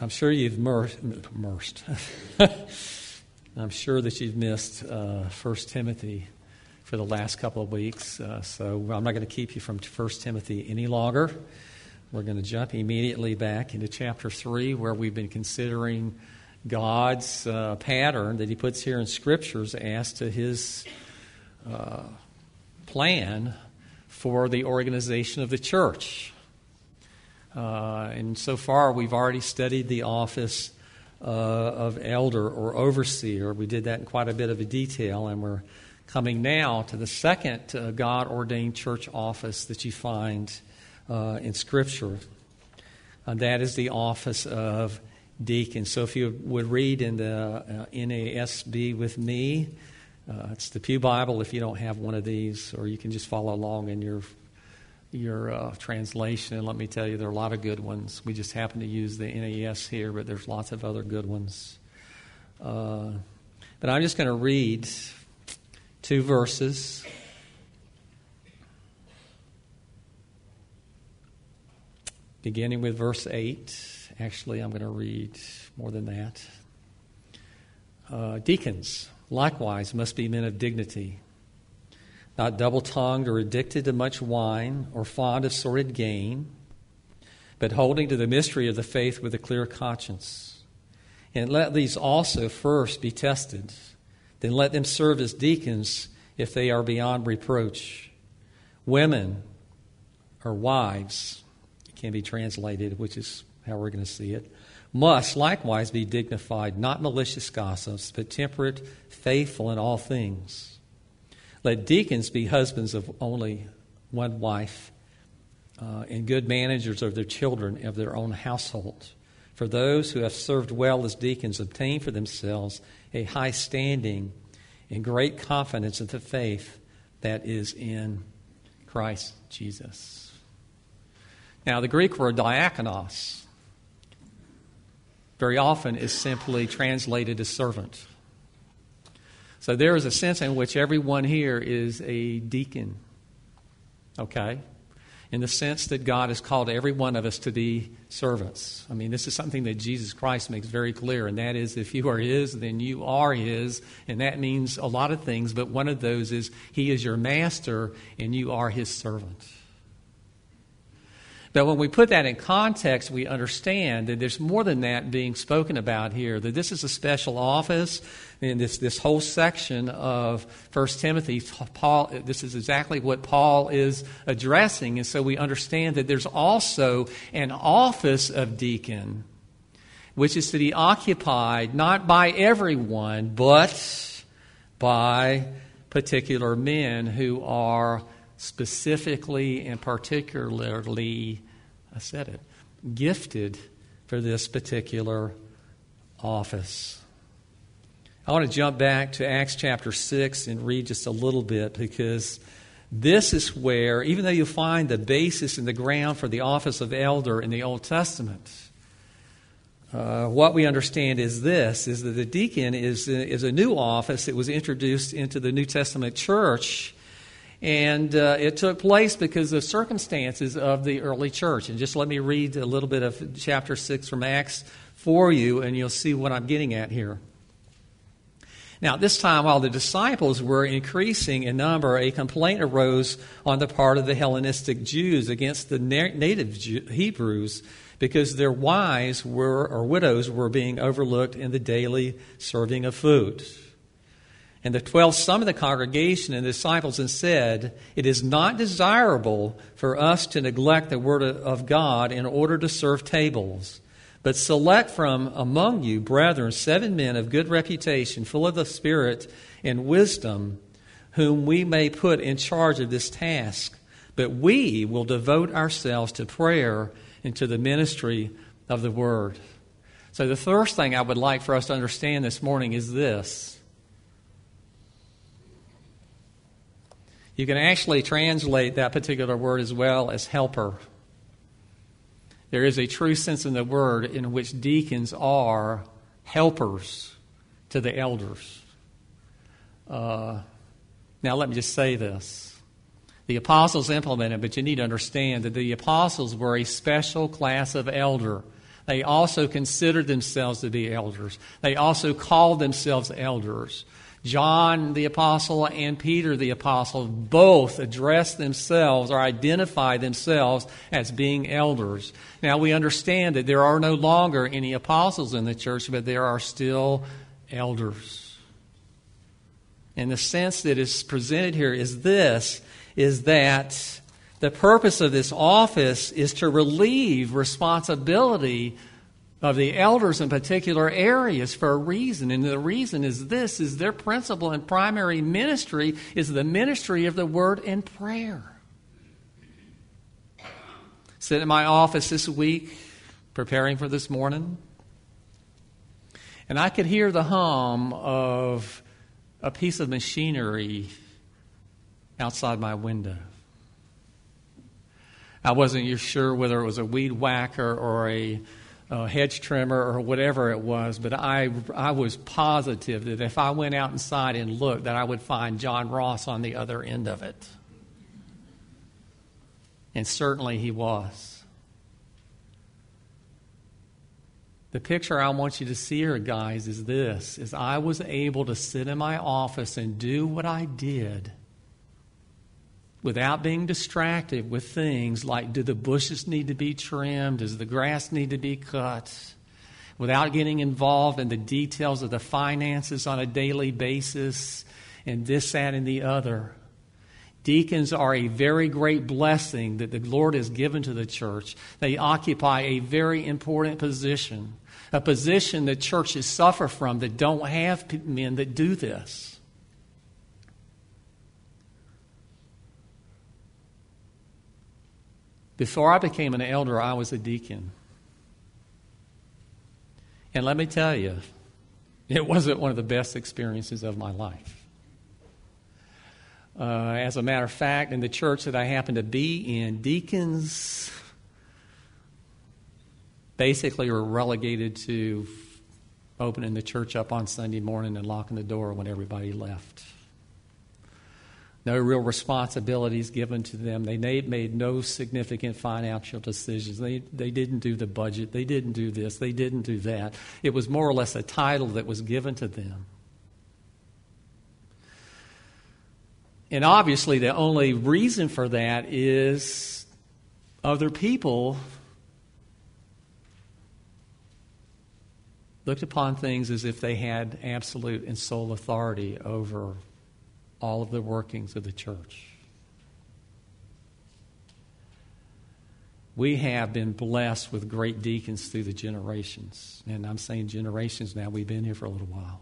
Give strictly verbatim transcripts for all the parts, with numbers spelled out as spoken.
I'm sure you've immersed. I'm sure that you've missed uh, First Timothy for the last couple of weeks. Uh, so I'm not going to keep you from First Timothy any longer. We're going to jump immediately back into chapter three, where we've been considering God's uh, pattern that he puts here in Scriptures as to his uh, plan for the organization of the church. Uh, and so far, we've already studied the office uh, of elder or overseer. We did that in quite a bit of detail, and we're coming now to the second uh, God-ordained church office that you find uh, in Scripture, and that is the office of deacon. So if you would read in the uh, N A S B with me, uh, it's the Pew Bible if you don't have one of these, or you can just follow along in your your uh, translation. And let me tell you, there are a lot of good ones. We just happen to use the N A S here, but there's lots of other good ones. Uh, but I'm just going to read two verses. Beginning with verse eight. Actually, I'm going to read more than that. Uh, Deacons, likewise, must be men of dignity, not double-tongued or addicted to much wine or fond of sordid gain, but holding to the mystery of the faith with a clear conscience. And let these also first be tested, then let them serve as deacons if they are beyond reproach. Women or wives, it can be translated, which is how we're going to see it, must likewise be dignified, not malicious gossips, but temperate, faithful in all things. Let deacons be husbands of only one wife, uh, and good managers of their children, of their own household. For those who have served well as deacons obtain for themselves a high standing and great confidence in the faith that is in Christ Jesus. Now, the Greek word diakonos very often is simply translated as servant. So there is a sense in which everyone here is a deacon, okay? In the sense that God has called every one of us to be servants. I mean, this is something that Jesus Christ makes very clear, and that is if you are his, then you are his, and that means a lot of things, but one of those is he is your master and you are his servant. But when we put that in context, we understand that there's more than that being spoken about here, that this is a special office. And this, this whole section of First Timothy, Paul, this is exactly what Paul is addressing. And so we understand that there's also an office of deacon, which is to be occupied not by everyone, but by particular men who are specifically and particularly, I said it, gifted for this particular office. I want to jump back to Acts chapter six and read just a little bit, because this is where, even though you find the basis and the ground for the office of elder in the Old Testament, uh, what we understand is this, is that the deacon is, is a new office that was introduced into the New Testament church. And uh, it took place because of circumstances of the early church. And just let me read a little bit of chapter six from Acts for you, and you'll see what I'm getting at here. Now, at this time, while the disciples were increasing in number, a complaint arose on the part of the Hellenistic Jews against the na- native Jew- Hebrews because their wives were, or widows were being overlooked in the daily serving of food. And the twelve summoned the congregation and the disciples and said, "It is not desirable for us to neglect the word of God in order to serve tables. But select from among you, brethren, seven men of good reputation, full of the Spirit and wisdom, whom we may put in charge of this task. But we will devote ourselves to prayer and to the ministry of the word." So the first thing I would like for us to understand this morning is this. You can actually translate that particular word as well as helper. There is a true sense in the word in which deacons are helpers to the elders. Uh, now let me just say this. The apostles implemented, but you need to understand that the apostles were a special class of elder. They also considered themselves to be elders. They also called themselves elders. John the Apostle and Peter the Apostle both address themselves or identify themselves as being elders. Now we understand that there are no longer any apostles in the church, but there are still elders. And the sense that is presented here is this, is that the purpose of this office is to relieve responsibility of the elders in particular areas for a reason. And the reason is this, is their principal and primary ministry is the ministry of the word and prayer. Sitting in my office this week, preparing for this morning, and I could hear the hum of a piece of machinery outside my window. I wasn't sure whether it was a weed whacker or a Uh, hedge trimmer or whatever it was, but I I was positive that if I went out inside and looked, that I would find John Ross on the other end of it. And certainly he was. The picture I want you to see here, guys, is this, is I was able to sit in my office and do what I did without being distracted with things like, do the bushes need to be trimmed? Does the grass need to be cut? Without getting involved in the details of the finances on a daily basis and this, that, and the other. Deacons are a very great blessing that the Lord has given to the church. They occupy a very important position, a position that churches suffer from that don't have men that do this. Before I became an elder, I was a deacon. And let me tell you, it wasn't one of the best experiences of my life. Uh, as a matter of fact, in the church that I happened to be in, deacons basically were relegated to opening the church up on Sunday morning and locking the door when everybody left. No real responsibilities given to them. They made no significant financial decisions. They they didn't do the budget. They didn't do this. They didn't do that. It was more or less a title that was given to them. And obviously the only reason for that is other people looked upon things as if they had absolute and sole authority over all of the workings of the church. We have been blessed with great deacons through the generations. And I'm saying generations now. We've been here for a little while.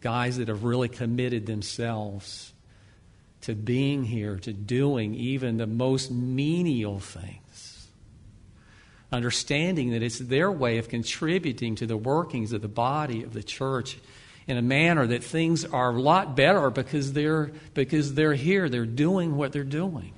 Guys that have really committed themselves to being here, to doing even the most menial things. Understanding that it's their way of contributing to the workings of the body of the church in a manner that things are a lot better because they're because they're here. They're doing what they're doing.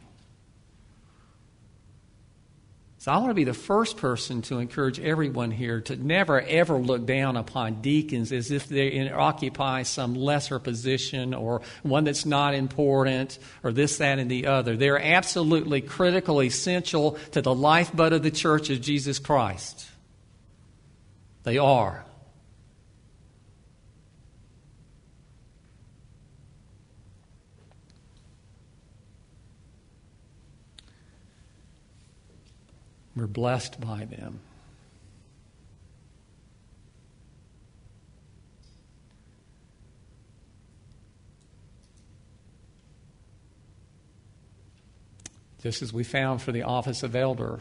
So I want to be the first person to encourage everyone here to never, ever look down upon deacons as if they in, occupy some lesser position or one that's not important or this, that, and the other. They're absolutely critical, essential to the lifeblood of the church of Jesus Christ. They are. We're blessed by them. Just as we found for the office of elder,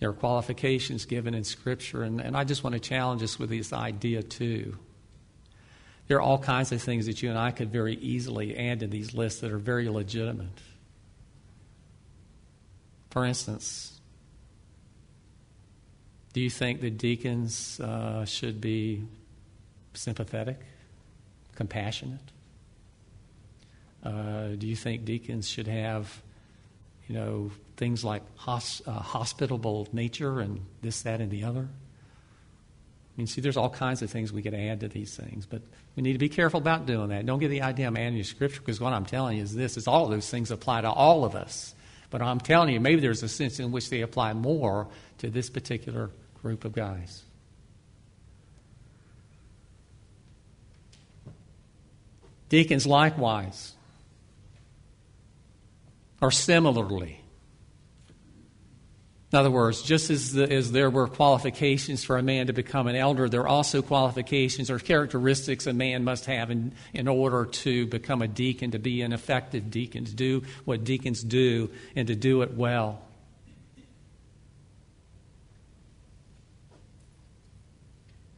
there are qualifications given in Scripture, and, and I just want to challenge us with this idea too. There are all kinds of things that you and I could very easily add to these lists that are very legitimate. For instance, do you think the deacons uh, should be sympathetic, compassionate? Uh, do you think deacons should have, you know, things like hos- uh, hospitable nature and this, that, and the other? I mean, see, there's all kinds of things we could add to these things, but we need to be careful about doing that. Don't get the idea I'm adding to Scripture, because what I'm telling you is this, is all of those things apply to all of us. But I'm telling you, maybe there's a sense in which they apply more to this particular group of guys. Deacons likewise are similarly. In other words, just as, the, as there were qualifications for a man to become an elder, there are also qualifications or characteristics a man must have in, in order to become a deacon, to be an effective deacon, to do what deacons do and to do it well.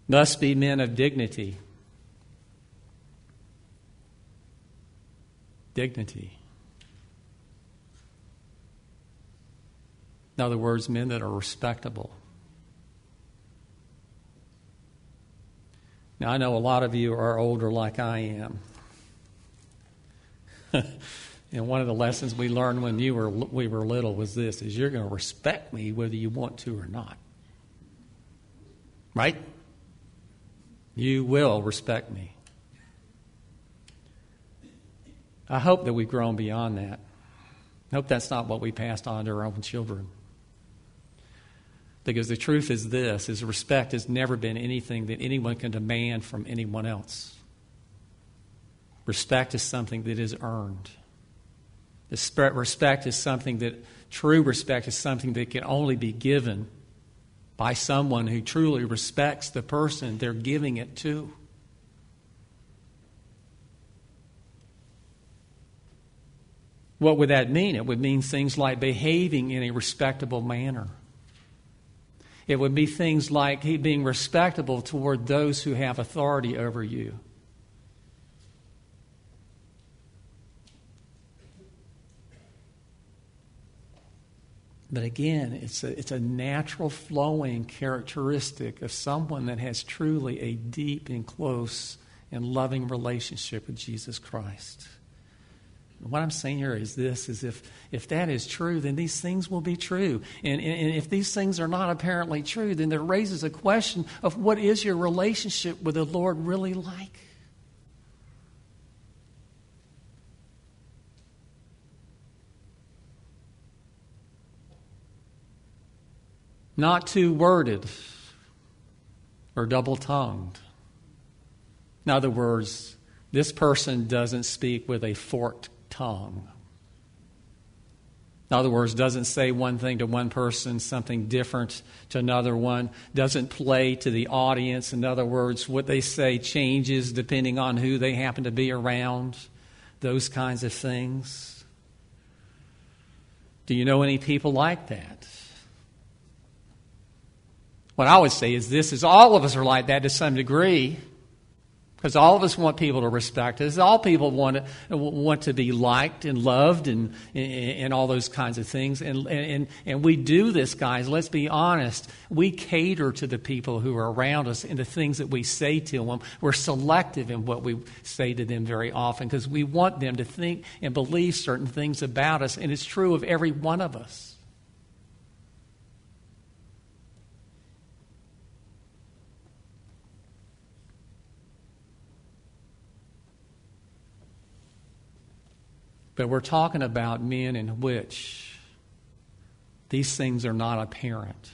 Must be men of dignity. Dignity. In other words, men that are respectable. Now, I know a lot of you are older like I am. And one of the lessons we learned when you were we were little was this, is you're going to respect me whether you want to or not. Right? You will respect me. I hope that we've grown beyond that. I hope that's not what we passed on to our own children. Because the truth is this, is respect has never been anything that anyone can demand from anyone else. Respect is something that is earned. Respect is something that, true respect is something that can only be given by someone who truly respects the person they're giving it to. What would that mean? It would mean things like behaving in a respectable manner. It would be things like being respectable toward those who have authority over you. But again, it's a, it's a natural flowing characteristic of someone that has truly a deep and close and loving relationship with Jesus Christ. What I'm saying here is this, is if, if that is true, then these things will be true. And, and, and if these things are not apparently true, then it raises a question of what is your relationship with the Lord really like? Not two-worded or double-tongued. In other words, this person doesn't speak with a forked tongue. In other words, doesn't say one thing to one person, something different to another one, doesn't play to the audience. In other words, what they say changes depending on who they happen to be around, those kinds of things. Do you know any people like that? What I would say is this, is all of us are like that to some degree. Because all of us want people to respect us. All people want to, want to be liked and loved and, and, and all those kinds of things. And, and, and we do this, guys. Let's be honest. We cater to the people who are around us and the things that we say to them. We're selective in what we say to them very often because we want them to think and believe certain things about us. And it's true of every one of us. But we're talking about men in which these things are not apparent.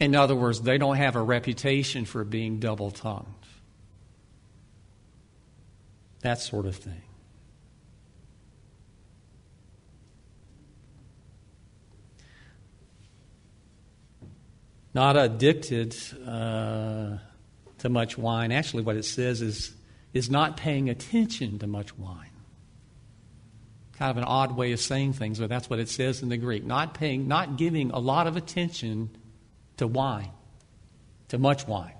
In other words, they don't have a reputation for being double-tongued. That sort of thing. Not addicted uh, to much wine. Actually, what it says is, is not paying attention to much wine. Kind of an odd way of saying things, but that's what it says in the Greek. Not paying, not giving a lot of attention to wine, to much wine.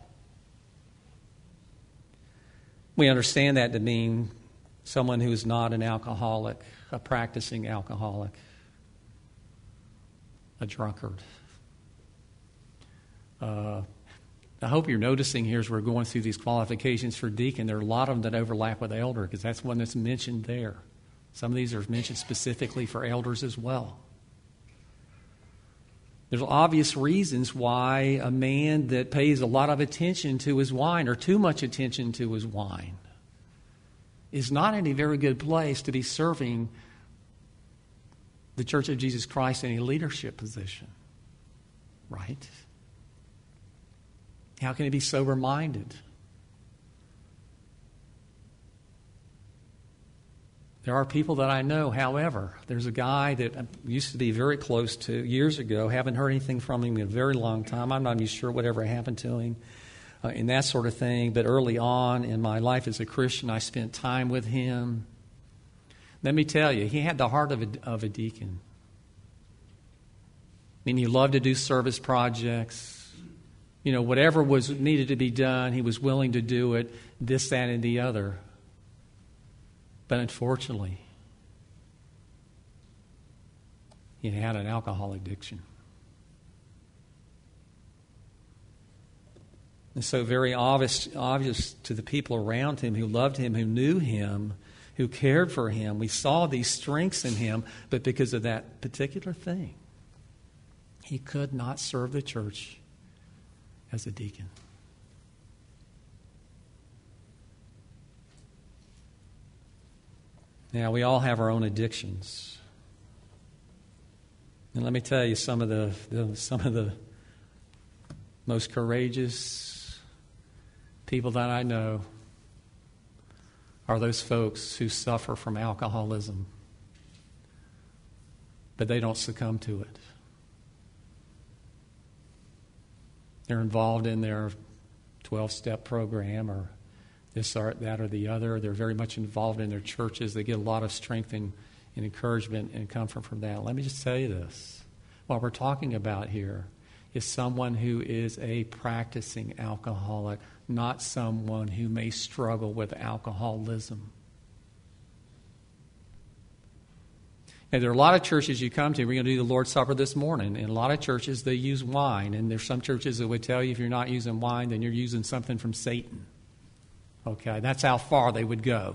We understand that to mean someone who is not an alcoholic, a practicing alcoholic, a drunkard. Uh, I hope you're noticing here as we're going through these qualifications for deacon, there are a lot of them that overlap with elder because that's one that's mentioned there. Some of these are mentioned specifically for elders as well. There's obvious reasons why a man that pays a lot of attention to his wine or too much attention to his wine is not in a very good place to be serving the Church of Jesus Christ in a leadership position, right? How can it be sober-minded? There are people that I know, however, there's a guy that I used to be very close to years ago, haven't heard anything from him in a very long time. I'm not even sure whatever happened to him uh, and that sort of thing. But early on in my life as a Christian, I spent time with him. Let me tell you, he had the heart of a, of a deacon. I mean, he loved to do service projects. You know, whatever was needed to be done, he was willing to do it, this, that, and the other. But unfortunately, he had an alcohol addiction. And so very obvious, obvious to the people around him who loved him, who knew him, who cared for him. We saw these strengths in him, but because of that particular thing, he could not serve the church as a deacon. Now, we all have our own addictions. And let me tell you, some of the, the some of the most courageous people that I know are those folks who suffer from alcoholism, but they don't succumb to it. They're involved in their twelve-step program or this or that or the other. They're very much involved in their churches. They get a lot of strength and, and encouragement and comfort from that. Let me just tell you this. What we're talking about here is someone who is a practicing alcoholic, not someone who may struggle with alcoholism. Now, there are a lot of churches you come to. We're going to do the Lord's Supper this morning. And a lot of churches, they use wine. And there's some churches that would tell you if you're not using wine, then you're using something from Satan. Okay, that's how far they would go.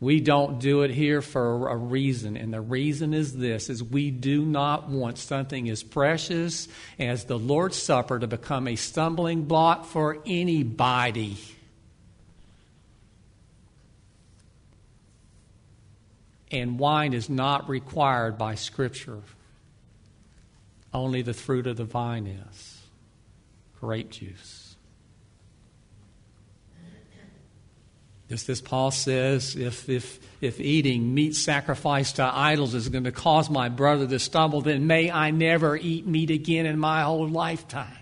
We don't do it here for a reason, and the reason is this, is we do not want something as precious as the Lord's Supper to become a stumbling block for anybody. And wine is not required by Scripture. Only the fruit of the vine is grape juice. Just as Paul says, if, if, if eating meat sacrificed to idols is going to cause my brother to stumble, then may I never eat meat again in my whole lifetime.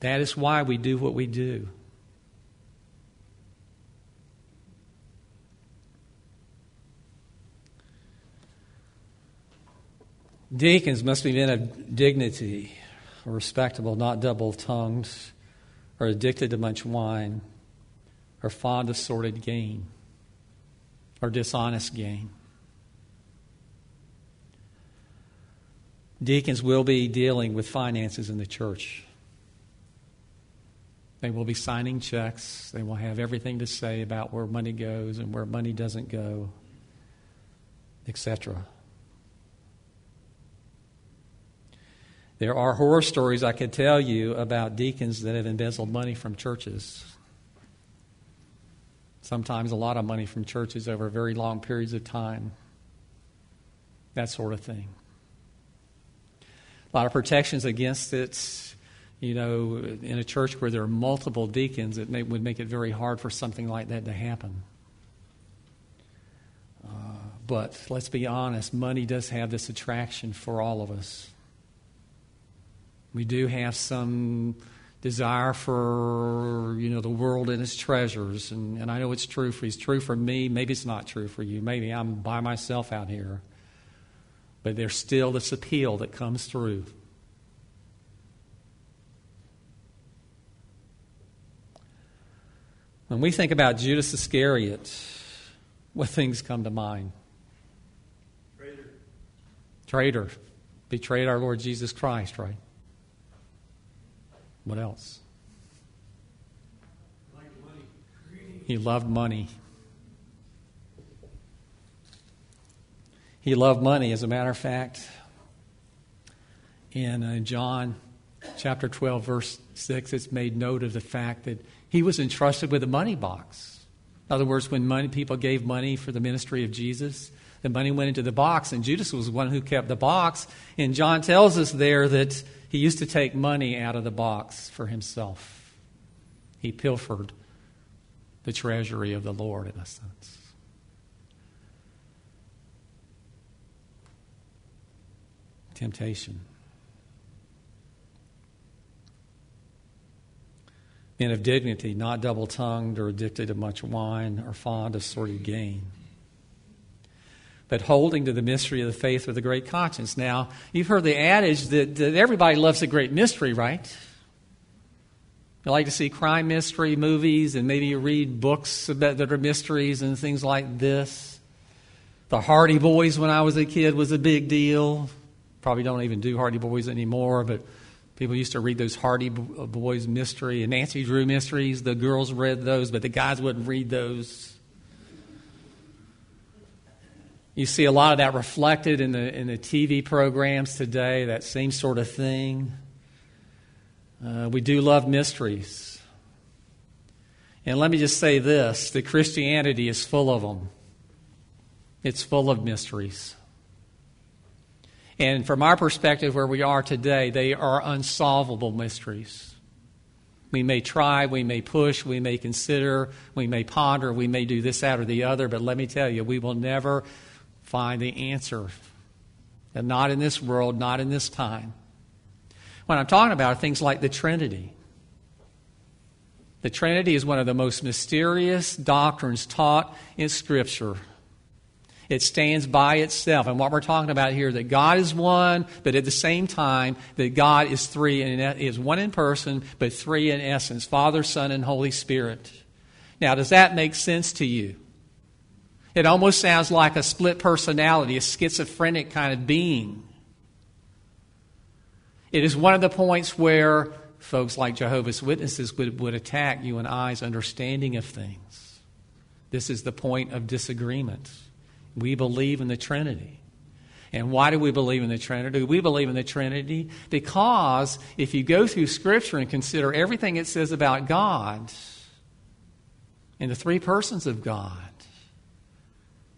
That is why we do what we do. Deacons must be men of dignity, respectable, not double-tongued, are addicted to much wine, are fond of sordid gain, or dishonest gain. Deacons will be dealing with finances in the church. They will be signing checks. They will have everything to say about where money goes and where money doesn't go, et cetera. There are horror stories I could tell you about deacons that have embezzled money from churches. Sometimes a lot of money from churches over very long periods of time. That sort of thing. A lot of protections against it. You know, in a church where there are multiple deacons, it may, would make it very hard for something like that to happen. Uh, but let's be honest, money does have this attraction for all of us. We do have some desire for, you know, the world and its treasures. And, and I know it's true for it's true for me. Maybe it's not true for you. Maybe I'm by myself out here. But there's still this appeal that comes through. When we think about Judas Iscariot, what things come to mind? Traitor. Traitor. Betrayed our Lord Jesus Christ, right? What else? He loved money. He loved money. As a matter of fact, in uh, John chapter twelve, verse six, it's made note of the fact that he was entrusted with a money box. In other words, when money, people gave money for the ministry of Jesus, the money went into the box, and Judas was the one who kept the box. And John tells us there that he used to take money out of the box for himself. He pilfered the treasury of the Lord, in a sense. Temptation. Men of dignity, not double-tongued or addicted to much wine or fond of sordid gain, but holding to the mystery of the faith with a great conscience. Now, you've heard the adage that, that everybody loves a great mystery, right? You like to see crime mystery movies, and maybe you read books about, that are mysteries and things like this. The Hardy Boys, when I was a kid, was a big deal. Probably don't even do Hardy Boys anymore, but people used to read those Hardy Boys mystery and Nancy Drew mysteries. The girls read those, but the guys wouldn't read those. You see a lot of that reflected in the in the T V programs today, that same sort of thing. Uh, we do love mysteries. And let me just say this, that Christianity is full of them. It's full of mysteries. And from our perspective where we are today, they are unsolvable mysteries. We may try, we may push, we may consider, we may ponder, we may do this, that, or the other, but let me tell you, we will never find the answer. And not in this world, not in this time. What I'm talking about are things like the Trinity. The Trinity is one of the most mysterious doctrines taught in Scripture. It stands by itself. And what we're talking about here, that God is one, but at the same time, that God is three, and is one in person, but three in essence, Father, Son, and Holy Spirit. Now, does that make sense to you? It almost sounds like a split personality, a schizophrenic kind of being. It is one of the points where folks like Jehovah's Witnesses would, would attack you and I's understanding of things. This is the point of disagreement. We believe in the Trinity. And why do we believe in the Trinity? We believe in the Trinity because if you go through Scripture and consider everything it says about God and the three persons of God,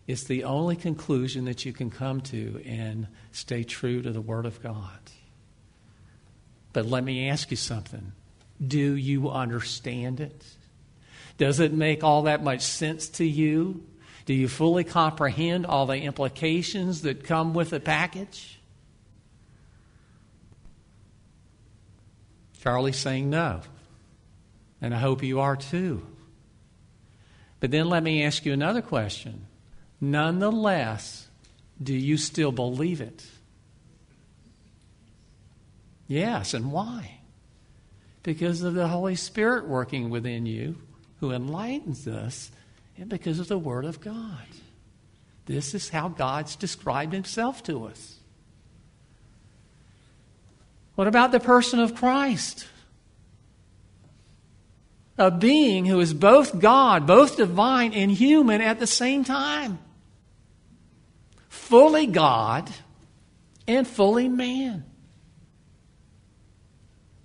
it's the only conclusion that you can come to and stay true to the Word of God. But let me ask you something. Do you understand it? Does it make all that much sense to you? Do you fully comprehend all the implications that come with the package? Charlie's saying no. And I hope you are too. But then let me ask you another question. Nonetheless, do you still believe it? Yes, and why? Because of the Holy Spirit working within you, who enlightens us, and because of the Word of God. This is how God's described Himself to us. What about the person of Christ? A being who is both God, both divine and human at the same time. Fully God and fully man.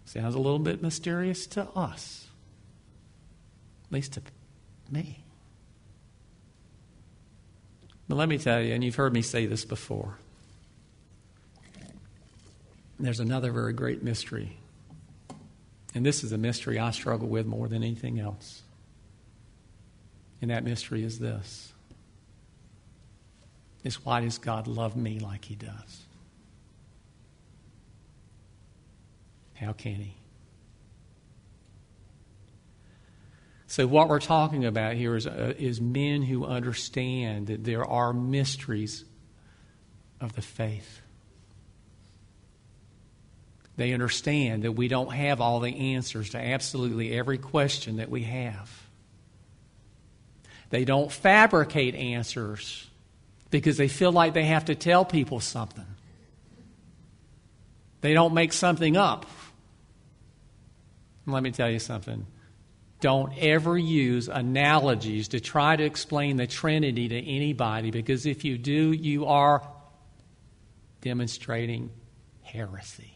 Sounds a little bit mysterious to us. At least to me. But let me tell you, and you've heard me say this before, there's another very great mystery. And this is a mystery I struggle with more than anything else. And that mystery is this. It's why does God love me like He does? How can He? So what we're talking about here is, uh, is men who understand that there are mysteries of the faith. They understand that we don't have all the answers to absolutely every question that we have. They don't fabricate answers because they feel like they have to tell people something. They don't make something up. And let me tell you something. Don't ever use analogies to try to explain the Trinity to anybody, because if you do, you are demonstrating heresy.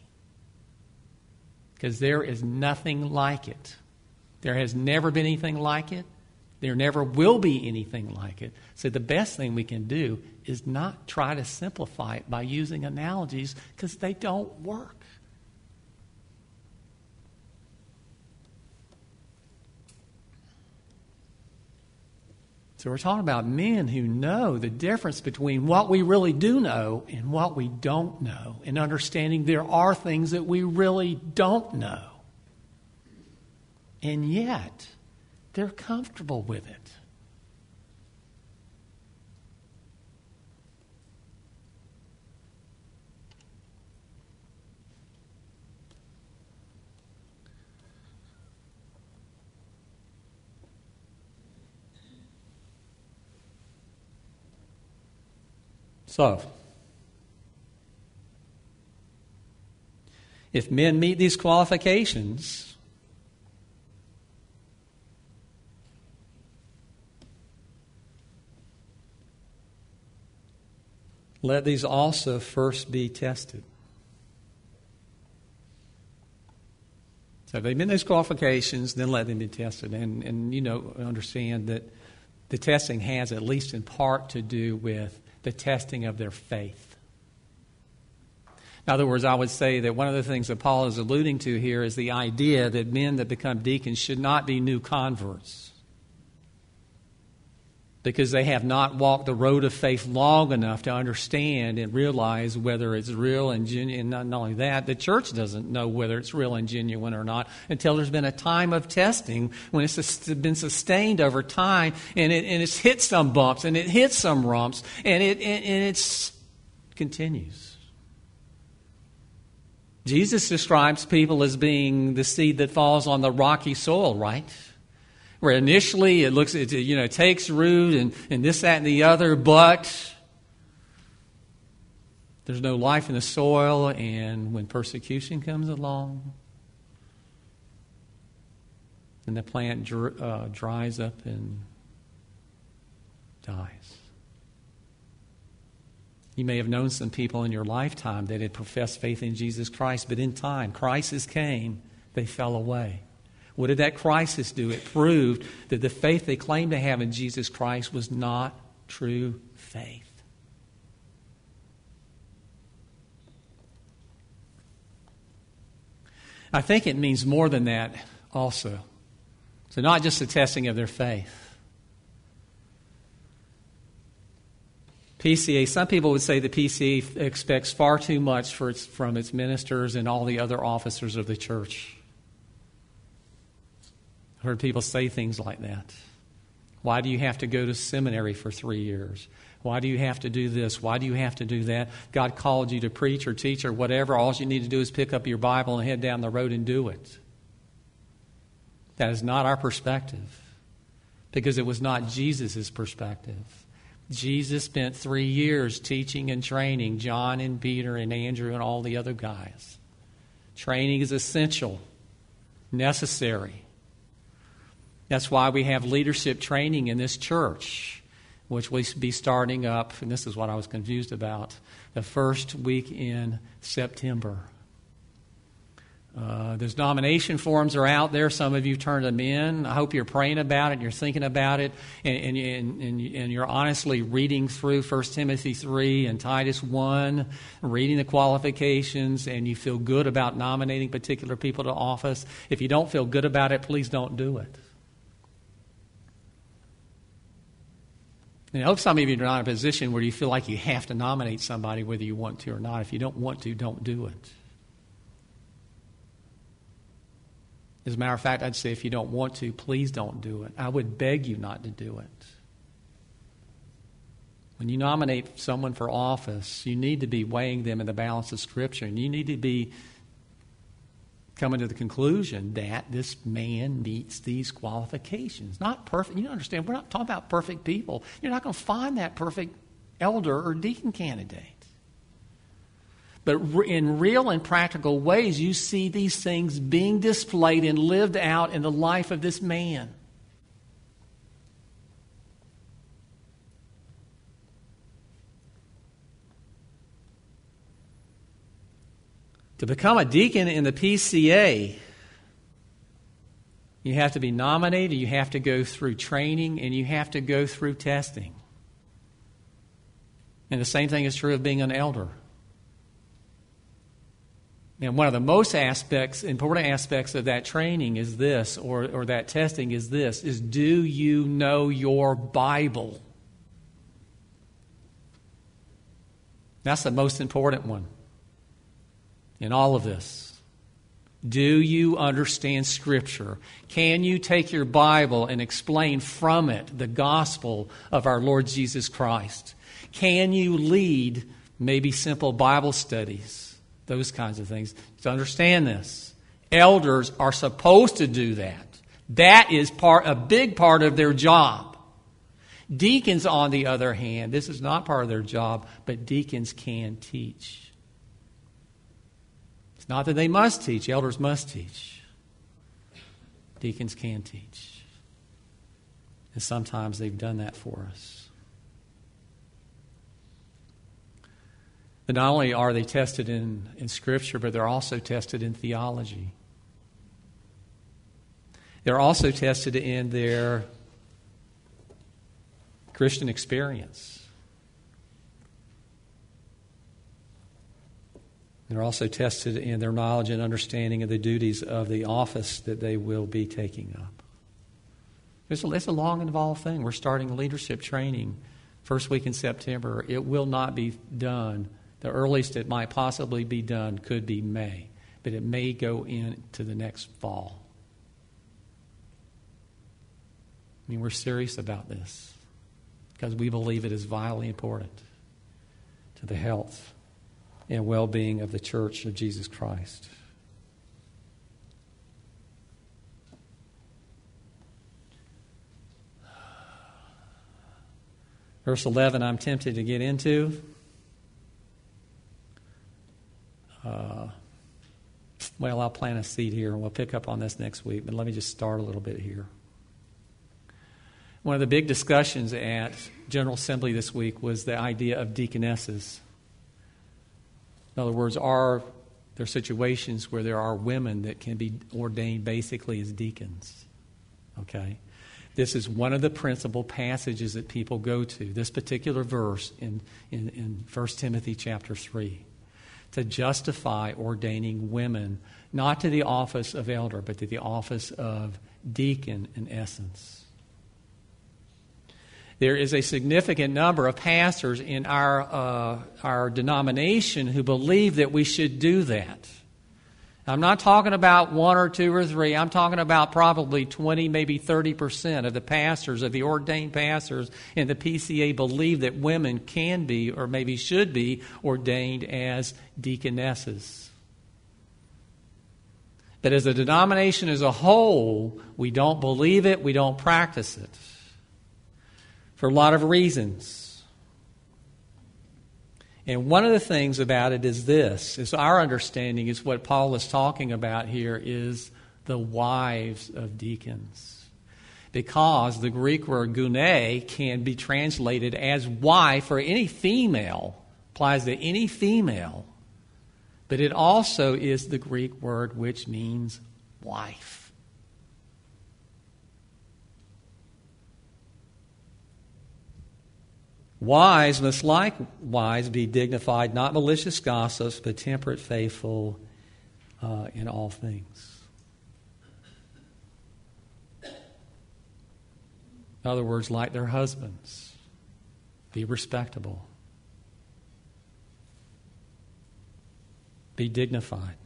Because there is nothing like it. There has never been anything like it, There never will be anything like it. So the best thing we can do is not try to simplify it by using analogies, because they don't work. So we're talking about men who know the difference between what we really do know and what we don't know, and understanding there are things that we really don't know. And yet, they're comfortable with it. So, if men meet these qualifications, let these also first be tested. So, if they meet these qualifications, then let them be tested. And, and you know, understand that the testing has, at least in part, to do with the testing of their faith. In other words, I would say that one of the things that Paul is alluding to here is the idea that men that become deacons should not be new converts, because they have not walked the road of faith long enough to understand and realize whether it's real and genuine. And not only that, the church doesn't know whether it's real and genuine or not until there's been a time of testing, when it's been sustained over time, and, it, and it's hit some bumps and it hits some rumps, and it and, and it's continues. Jesus describes people as being the seed that falls on the rocky soil, right? Where initially it looks, it, you know, takes root and, and this, that, and the other, but there's no life in the soil, and when persecution comes along, then the plant dr- uh, dries up and dies. You may have known some people in your lifetime that had professed faith in Jesus Christ, but in time, crisis came, they fell away. What did that crisis do? It proved that the faith they claimed to have in Jesus Christ was not true faith. I think it means more than that also. So not just the testing of their faith. P C A, some people would say the P C A expects far too much for its, from its ministers and all the other officers of the church. I've heard people say things like that. Why do you have to go to seminary for three years? Why do you have to do this? Why do you have to do that? God called you to preach or teach or whatever. All you need to do is pick up your Bible and head down the road and do it. That is not our perspective, because it was not Jesus' perspective. Jesus spent three years teaching and training John and Peter and Andrew and all the other guys. Training is essential, necessary. That's why we have leadership training in this church, which will be starting up, and this is what I was confused about, the first week in September. Uh, those nomination forms are out there. Some of you turned them in. I hope you're praying about it, and you're thinking about it, and, and, and, and you're honestly reading through First Timothy three and Titus one, reading the qualifications, and you feel good about nominating particular people to office. If you don't feel good about it, please don't do it. And I hope some of you are not in a position where you feel like you have to nominate somebody whether you want to or not. If you don't want to, don't do it. As a matter of fact, I'd say if you don't want to, please don't do it. I would beg you not to do it. When you nominate someone for office, you need to be weighing them in the balance of Scripture, and you need to be coming to the conclusion that this man meets these qualifications. Not perfect. You don't understand. We're not talking about perfect people. You're not going to find that perfect elder or deacon candidate. But in real and practical ways, you see these things being displayed and lived out in the life of this man. To become a deacon in the P C A You have to be nominated, you have to go through training, and you have to go through testing. And the same thing is true of being an elder. And one of the most aspects, important aspects of that training is this, or, or that testing is this, is do you know your Bible? That's the most important one in all of this. Do you understand Scripture? Can you take your Bible and explain from it the gospel of our Lord Jesus Christ? Can you lead maybe simple Bible studies? Those kinds of things. To understand this, elders are supposed to do that. That is part, a big part of their job. Deacons, on the other hand, this is not part of their job, but deacons can teach. It's not that they must teach. Elders must teach. Deacons can teach. And sometimes they've done that for us. But not only are they tested in, in Scripture, but they're also tested in theology. They're also tested in their Christian experience. They're also tested in their knowledge and understanding of the duties of the office that they will be taking up. It's a, it's a long, involved thing. We're starting leadership training first week in September. It will not be done. The earliest it might possibly be done could be May, but it may go into the next fall. I mean, we're serious about this because we believe it is vitally important to the health and well-being of the Church of Jesus Christ. Verse eleven, I'm tempted to get into. Uh, well, I'll plant a seed here, and we'll pick up on this next week, but let me just start a little bit here. One of the big discussions at General Assembly this week was the idea of deaconesses. In other words, are there situations where there are women that can be ordained basically as deacons? Okay? This is one of the principal passages that people go to, this particular verse in, in, in First Timothy chapter three, to justify ordaining women, not to the office of elder, but to the office of deacon in essence. There is a significant number of pastors in our uh, our denomination who believe that we should do that. I'm not talking about one or two or three. I'm talking about probably twenty, maybe thirty percent of the pastors, of the ordained pastors in the P C A believe that women can be or maybe should be ordained as deaconesses. But as a denomination as a whole, we don't believe it, we don't practice it. For a lot of reasons. And one of the things about it is this, is our understanding is what Paul is talking about here is the wives of deacons. Because the Greek word gune can be translated as wife for any female, applies to any female, but it also is the Greek word which means wife. Wives must likewise be dignified, not malicious gossips, but temperate, faithful uh, in all things. In other words, like their husbands, be respectable, be dignified,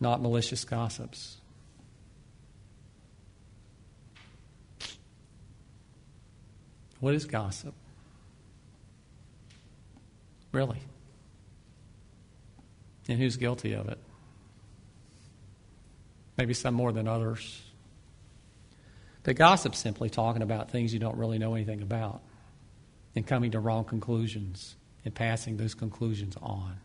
not malicious gossips. What is gossip? Really? And who's guilty of it? Maybe some more than others. But gossip's simply talking about things you don't really know anything about and coming to wrong conclusions and passing those conclusions on.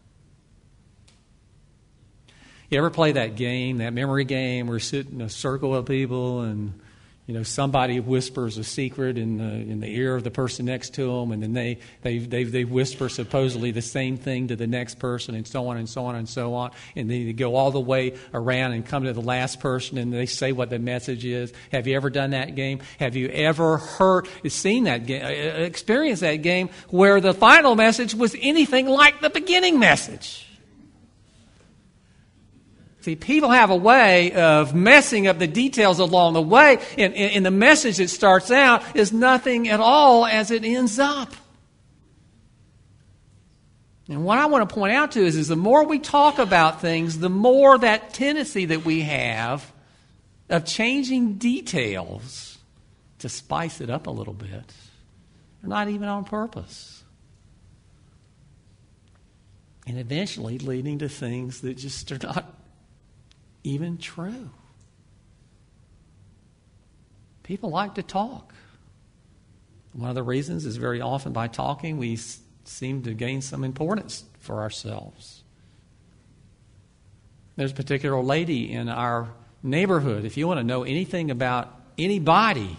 You ever play that game, that memory game, where you sit in a circle of people and You know, somebody whispers a secret in the in the ear of the person next to them, and then they they they they whisper supposedly the same thing to the next person, and so on and so on and so on, and then they go all the way around and come to the last person, and they say what the message is. Have you ever done that game? Have you ever heard, seen that game, experienced that game where the final message was anything like the beginning message? See, people have a way of messing up the details along the way, and, and, and the message that starts out is nothing at all as it ends up. And what I want to point out to is, is the more we talk about things, the more that tendency that we have of changing details to spice it up a little bit, not even on purpose. And eventually leading to things that just are not even true. People like to talk. One of the reasons is very often by talking we s- seem to gain some importance for ourselves. There's a particular lady in our neighborhood. If you want to know anything about anybody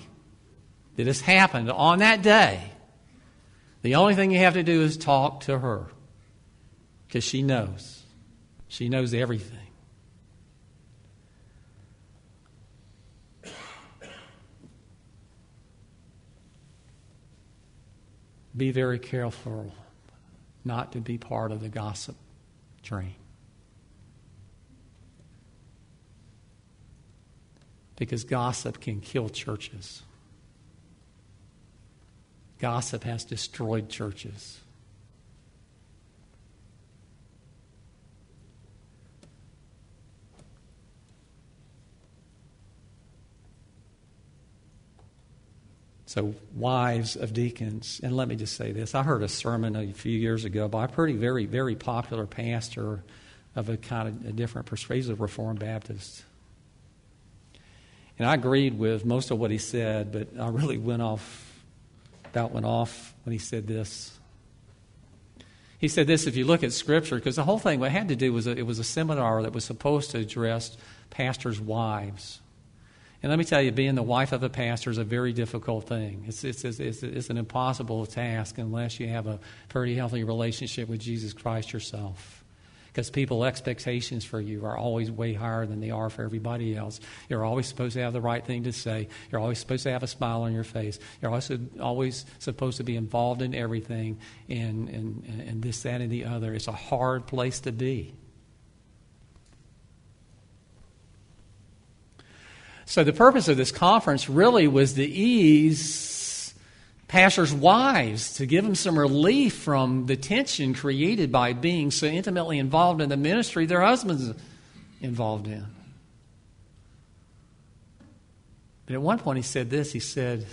that has happened on that day, the only thing you have to do is talk to her, because she knows. She knows everything. Be very careful not to be part of the gossip train, because gossip can kill churches. Gossip has destroyed churches. So wives of deacons, and let me just say this. I heard a sermon a few years ago by a pretty, very, very popular pastor of a kind of a different persuasion. He was a Reformed Baptist. And I agreed with most of what he said, but I really went off, about went off when he said this. He said this, if you look at Scripture, because the whole thing, what it had to do was a, it was a seminar that was supposed to address pastors' wives. And let me tell you, being the wife of a pastor is a very difficult thing. It's, it's, it's, it's, it's an impossible task unless you have a pretty healthy relationship with Jesus Christ yourself. Because people's expectations for you are always way higher than they are for everybody else. You're always supposed to have the right thing to say. You're always supposed to have a smile on your face. You're also always supposed to be involved in everything and, and, and this, that, and the other. It's a hard place to be. So the purpose of this conference really was to ease pastors' wives, to give them some relief from the tension created by being so intimately involved in the ministry their husbands involved in. But at one point he said this, he said,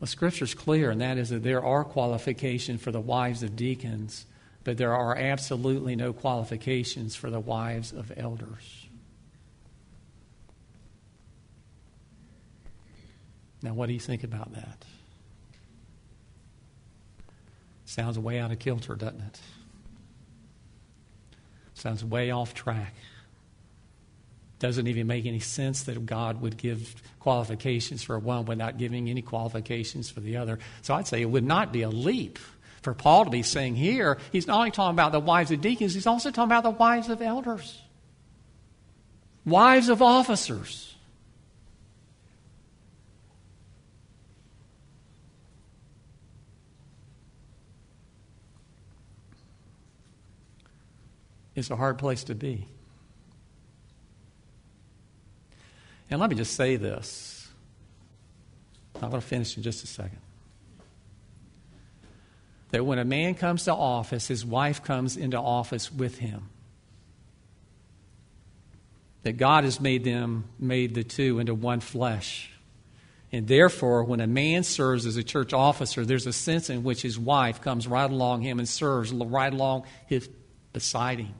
well, Scripture's clear, and that is that there are qualifications for the wives of deacons, but there are absolutely no qualifications for the wives of elders. Now, what do you think about that? Sounds way out of kilter, doesn't it? Sounds way off track. Doesn't even make any sense that God would give qualifications for one without giving any qualifications for the other. So I'd say it would not be a leap for Paul to be saying here, he's not only talking about the wives of deacons, he's also talking about the wives of elders, wives of officers. It's a hard place to be. And let me just say this. I'm going to finish in just a second. That when a man comes to office, his wife comes into office with him. That God has made them, made the two into one flesh. And therefore, when a man serves as a church officer, there's a sense in which his wife comes right along him and serves right along his beside him.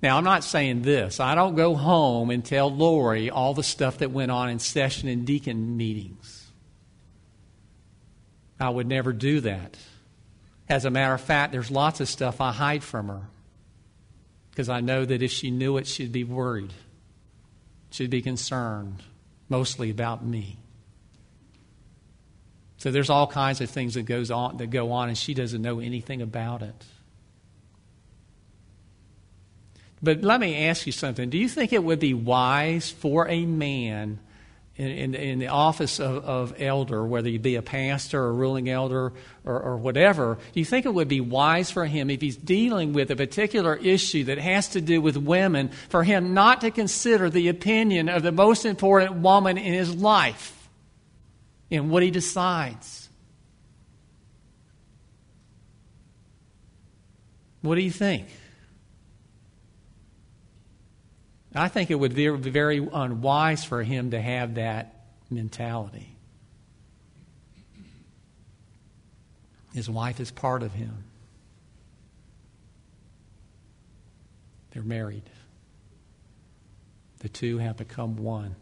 Now, I'm not saying this. I don't go home and tell Lori all the stuff that went on in session and deacon meetings. I would never do that. As a matter of fact, there's lots of stuff I hide from her. because I know that if she knew it, she'd be worried. She'd be concerned, mostly about me. So there's all kinds of things that goes on that go on, and she doesn't know anything about it. But let me ask you something. Do you think it would be wise for a man in, in, in the office of, of elder, whether you be a pastor or ruling elder or, or whatever, do you think it would be wise for him, if he's dealing with a particular issue that has to do with women, for him not to consider the opinion of the most important woman in his life in what he decides? What do you think? I think it would be very unwise for him to have that mentality. His wife is part of him. They're married. The two have become one.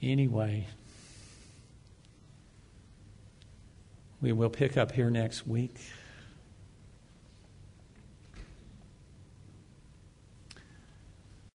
Anyway, we will pick up here next week.